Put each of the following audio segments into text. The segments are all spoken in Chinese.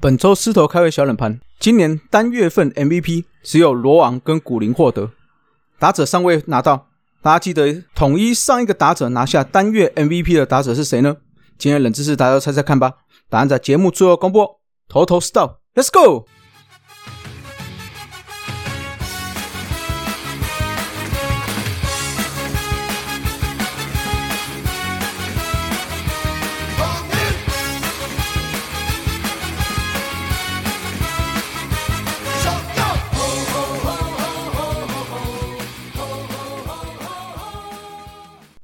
本周狮头开胃小冷盘，今年单月份 MVP 只有罗昂跟古林获得，打者尚未拿到。大家记得统一上一个打者拿下单月 MVP 的打者是谁呢？今天冷知识大家猜猜看吧，答案在节目最后公布。头头是道 Let's go。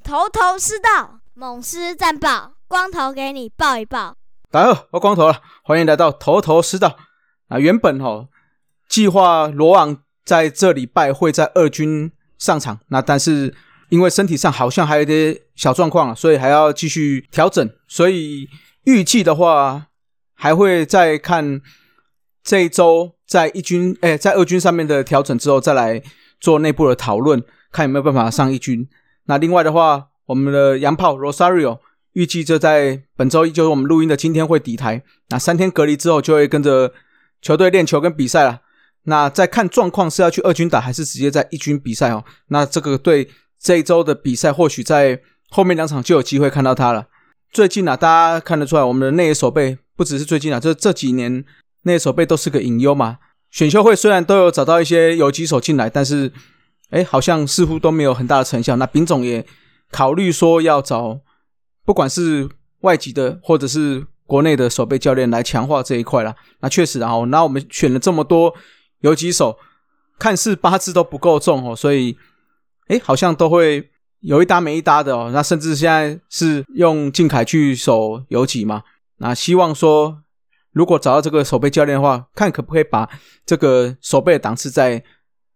头头是道，猛狮战报，光头给你报一报。大家好，我光头了，欢迎来到头头是道。原本计划罗昂在这礼拜会在二军上场，那但是因为身体上好像还有点小状况，所以还要继续调整，所以预计的话还会再看这一周在二军上面的调整之后，再来做内部的讨论，看有没有办法上一军。那另外的话，我们的洋炮 Rosario 预计就在本周一，就是我们录音的今天会抵台。那3天隔离之后，就会跟着球队练球跟比赛了。那再看状况是要去二军打，还是直接在一军比赛哦。那这个对这一周的比赛，或许在后面2场就有机会看到他了。最近大家看得出来，我们的内野手背不只是最近这几年内野手背都是个隐忧嘛。选秀会虽然都有找到一些游击手进来，但是好像似乎都没有很大的成效。那丙总也考虑说要找不管是外籍的或者是国内的守备教练来强化这一块啦。那确实那我们选了这么多游击手，看似8支都不够重所以好像都会有一搭没一搭的那甚至现在是用靖凯去守游击嘛。那希望说如果找到这个守备教练的话，看可不可以把这个守备的档次再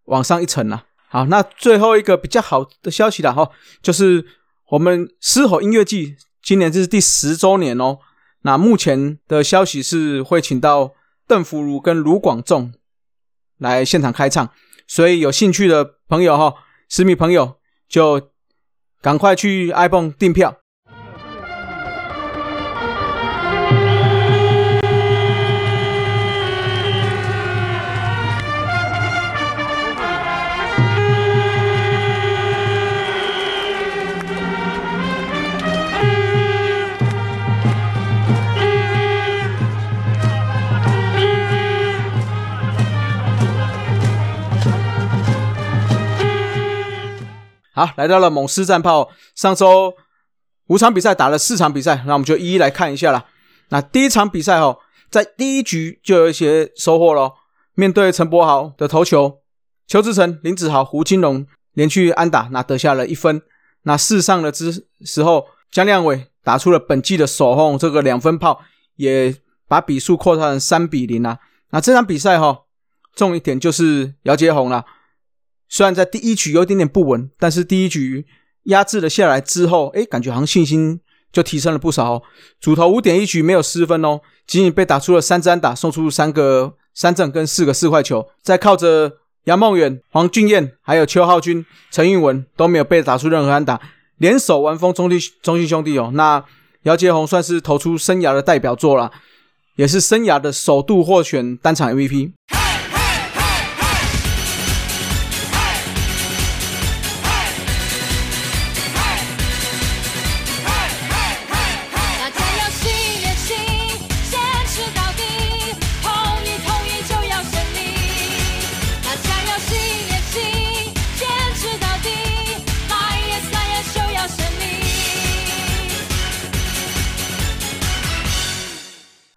往上一层啦。好，那最后一个比较好的消息啦就是我们狮吼音乐季今年这是第10周年哦。那目前的消息是会请到邓福如跟卢广仲来现场开唱，所以有兴趣的朋友狮迷朋友就赶快去 iBon 订票。好，来到了猛狮战炮，上周5场比赛打了4场比赛，那我们就一一来看一下啦。那第一场比赛在第一局就有一些收获咯。面对陈柏豪的投球，邱志成、林子豪、胡金龙连续安打，那得下了1分。那四上的时候，江亮伟打出了本季的首轰，这个2分炮也把比数扩大成3-0啦。那这场比赛重一点就是姚杰宏啦。虽然在第一局有点不稳，但是第一局压制了下来之后感觉好像信心就提升了不少主投 5.1 局没有失分仅仅被打出了3支安打，送出3个三振跟4个4坏球，再靠着杨梦远、黄俊彦还有邱浩君、陈韵文都没有被打出任何安打，联手完封中信兄弟那姚杰宏算是投出生涯的代表作啦，也是生涯的首度获选单场 MVP。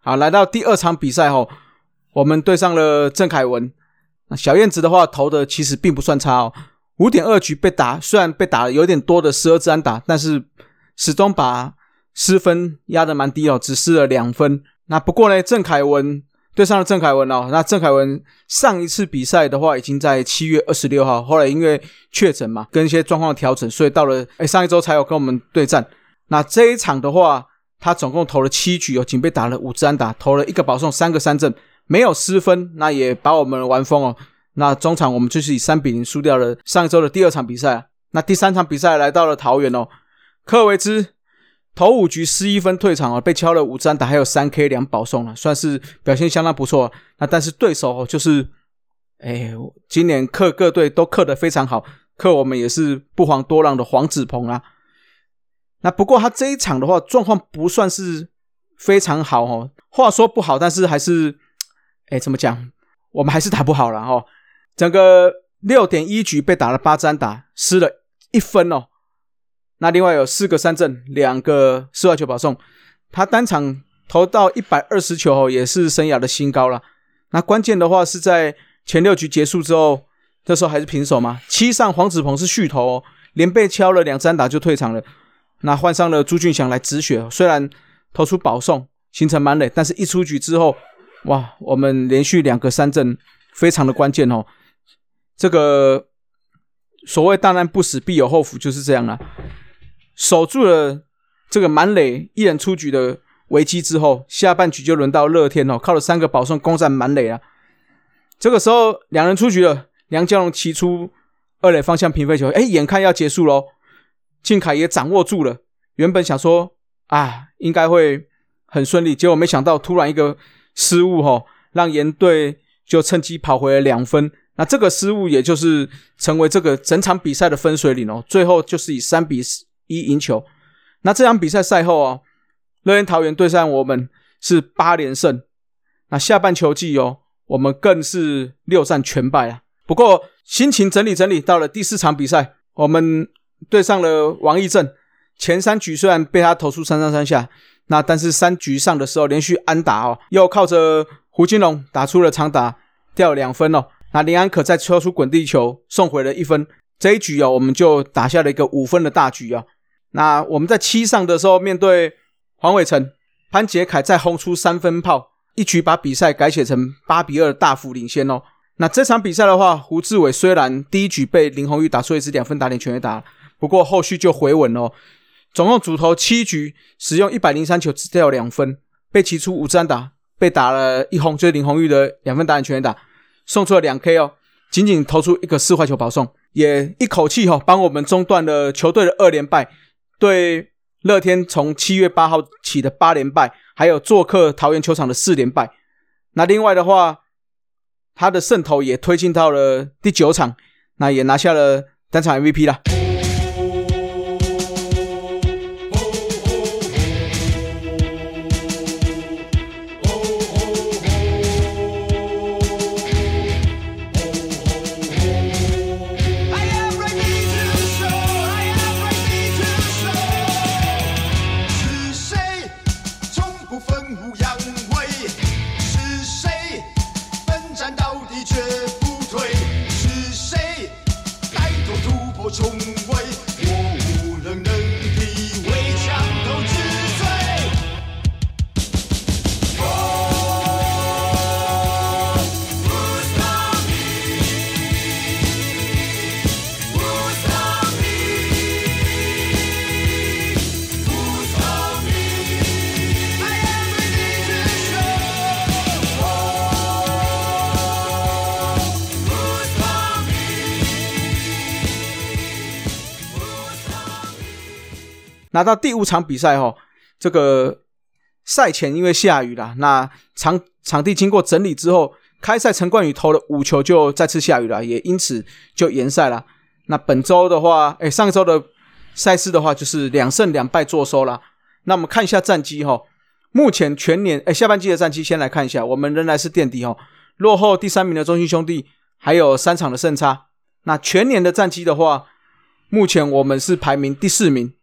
好，来到第2场比赛我们对上了郑凯文。那小燕子的话投的其实并不算差5.2 局被打，虽然被打了有点多的12支安打，但是始终把失分压得蛮低只失了2分。那不过呢，对上了郑凯文那郑凯文上一次比赛的话已经在7月26号，后来因为确诊嘛，跟一些状况调整，所以到了上一周才有跟我们对战。那这一场的话他总共投了7局仅被打了5支安打，投了1个保送3个三振，没有失分，那也把我们玩疯那中场我们就是以3-0输掉了上一周的第2场比赛。那第3场比赛来到了桃园柯维兹头五局11分退场，被敲了5支安打，还有 3K 2保送，算是表现相当不错。那但是对手就是今年克各队都克得非常好，克我们也是不遑多让的黄子鹏啦。那不过他这一场的话状况不算是非常好话说不好，但是还是怎么讲，我们还是打不好啦整个 6.1 局被打了8支安打，失了1分那另外有4个三振，2个室外球保送，他单场投到120球也是生涯的新高啦。那关键的话是在前6局结束之后，这时候还是平手嘛，7上黄子鹏是续投连被敲了2支安打就退场了，那换上了朱俊祥来止血，虽然投出保送形成满垒，但是一出局之后哇，我们连续2个三振非常的关键这个所谓大难不死必有后福就是这样啦。守住了这个满垒一人出局的危机之后，下半局就轮到乐天靠了3个保送攻占满垒啦。这个时候2人出局了，梁家荣骑出2垒方向平飞球，眼看要结束咯，靖凯也掌握住了，原本想说应该会很顺利，结果没想到突然一个失误让盐队就趁机跑回了2分。那这个失误也就是成为这个整场比赛的分水岭最后就是以3-1赢球。那这场比赛赛后乐天桃园对上我们是8连胜，那下半球季我们更是6战全败啦。不过心情整理整理，到了第4场比赛，我们对上了王义正，前3局虽然被他投出3上3下，那但是3局上的时候连续安打又靠着胡金龙打出了长打掉了2分那林安可再抽出滚地球送回了1分，这一局我们就打下了一个5分的大局那我们在7上的时候面对黄伟成，潘杰凯再轰出3分炮，一局把比赛改写成8-2的大幅领先那这场比赛的话，胡志伟虽然第一局被林鸿玉打出一支2分打点全垒打，不过后续就回稳总共主投7局使用103球只掉2分，被骑出5支安打，被打了1轰，就是林鸿玉的2分打点全垒打，送出了 2K 仅仅投出1个4坏球保送，也一口气帮我们中断了球队的2连败，对乐天从7月8号起的8连败，还有做客桃园球场的4连败。那另外的话，他的胜投也推进到了第9场，那也拿下了单场 MVP 啦。拿到第5场比赛这个赛前因为下雨啦，那 场地经过整理之后，开赛陈冠宇投了5球就再次下雨啦，也因此就延赛啦。那本周的话上周的赛事的话就是2胜2败坐收啦。那我们看一下战绩目前全年下半季的战绩先来看一下，我们仍然是垫底落后第3名的中信兄弟还有3场的胜差。那全年的战绩的话，目前我们是排名第4名，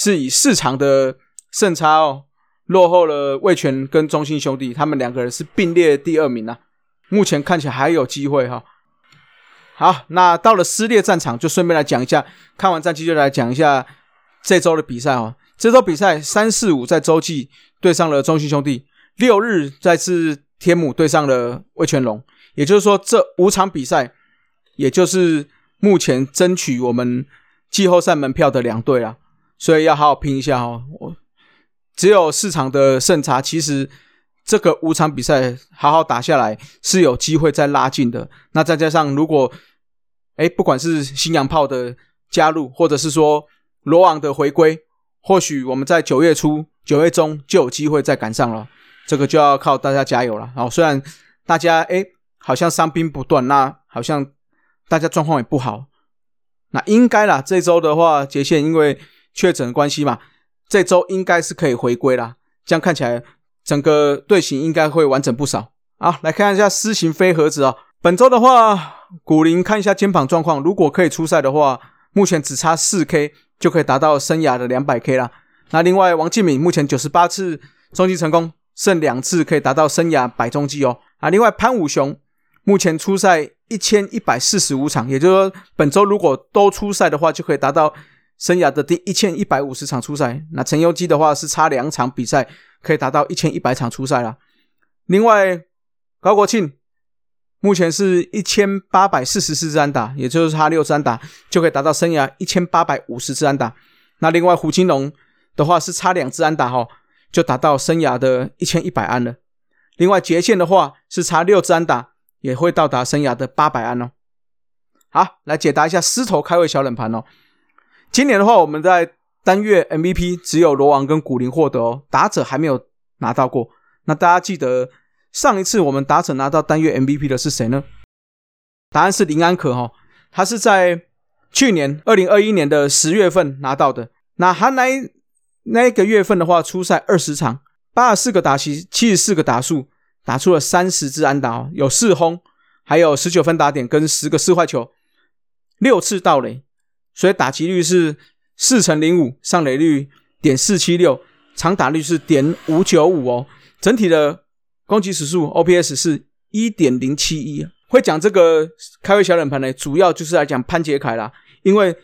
是以4场的胜差落后了味全跟中信兄弟，他们2个人是并列第2名啦。目前看起来还有机会好，那到了撕裂战场就顺便来讲一下，看完战绩就来讲一下这周的比赛这周比赛 3-4-5 在洲际对上了中信兄弟，6日再次天母对上了味全龙，也就是说这5场比赛也就是目前争取我们季后赛门票的2队啦，所以要好好拼一下只有4场的胜差，其实这个5场比赛好好打下来是有机会再拉近的。那再加上如果不管是新洋炮的加入，或者是说罗昂的回归，或许我们在9月初9月中就有机会再赶上了，这个就要靠大家加油了。虽然大家好像伤兵不断，那好像大家状况也不好，那应该啦，这周的话杰宪因为确诊关系嘛，这周应该是可以回归啦，这样看起来整个队形应该会完整不少。好，来看一下狮形非盒子啊。本周的话古林看一下肩膀状况，如果可以出赛的话，目前只差 4K 就可以达到生涯的 200K 啦。那另外王敬敏目前98次中击成功，剩2次可以达到生涯100中击哦。啊，另外潘武雄目前出赛1145场，也就是说本周如果都出赛的话，就可以达到生涯的第1150场出赛。那陈优基的话是差2场比赛可以达到1100场出赛啦。另外高国庆目前是1844次安打，也就是他6次安打就可以达到生涯1850次安打。那另外胡金龙的话是差2次安打就达到生涯的1100安了。另外杰宪的话是差6次安打也会到达生涯的800安哦。好，来解答一下狮头开胃小冷盘哦。今年的话我们在单月 MVP 只有罗王跟古林获得哦，打者还没有拿到过。那大家记得上一次我们打者拿到单月 MVP 的是谁呢？答案是林安可哦，他是在去年2021年的10月份拿到的。那他那一个月份的话出赛20场，84个打席74个打数，打出了30支安打哦，有4轰，还有19分打点跟10个四坏球，6次盗垒，所以打击率是4%05，上垒率 0.476， 长打率是 0.595 哦，整体的攻击指数 OPS 是 1.071。 会讲这个开胃小冷盘呢，主要就是来讲潘杰凯啦，因为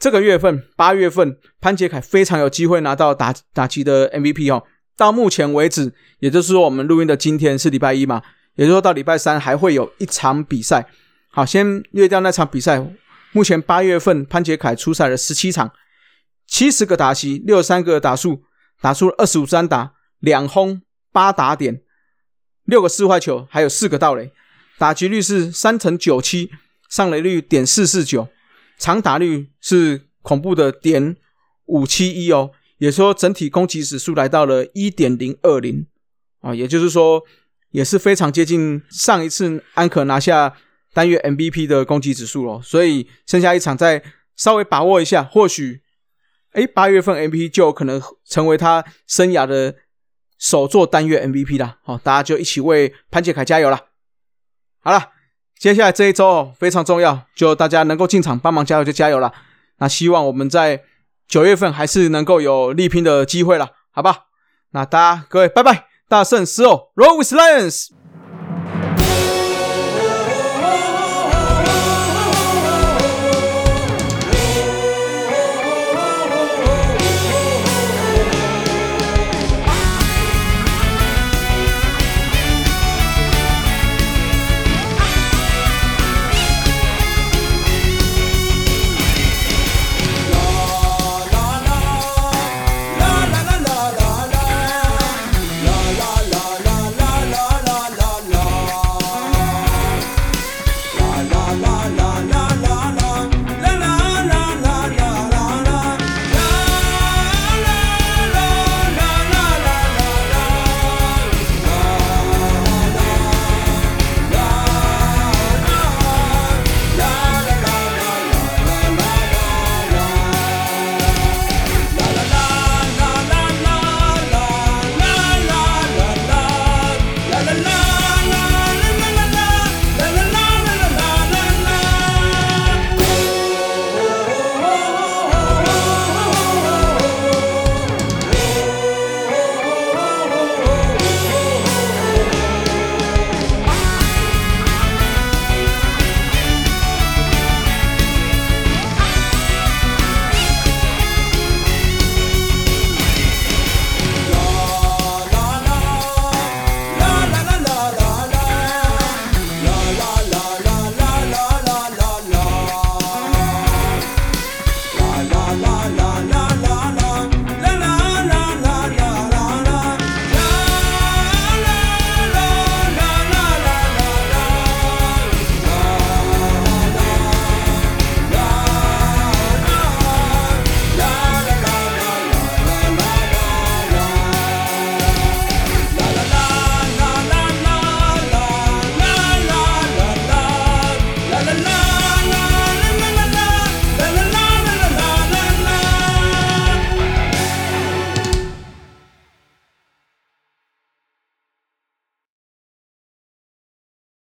这个月份8月份潘杰凯非常有机会拿到打击的 MVP 哦。到目前为止，也就是说我们录音的今天是礼拜一嘛，也就是说到礼拜三还会有一场比赛。好，先略掉那场比赛，目前8月份潘杰凯出赛了17场，70个打席63个打数，打出了25支安打，2轰8打点，6个四坏球，还有4个盗垒，打击率是 3%97， 上垒率 0.449， 长打率是恐怖的 0.571 哦，也说整体攻击指数来到了 1.020、也就是说也是非常接近上一次安可拿下单月 MVP 的攻击指数咯。所以剩下一场再稍微把握一下，或许8月份 MVP 就有可能成为他生涯的首座单月 MVP 啦，大家就一起为潘杰凯加油啦。好啦，接下来这一周非常重要，就大家能够进场帮忙加油就加油啦。那希望我们在9月份还是能够有力拼的机会啦，好吧？那大家各位拜拜，大胜狮吼 ，Roll with Lions。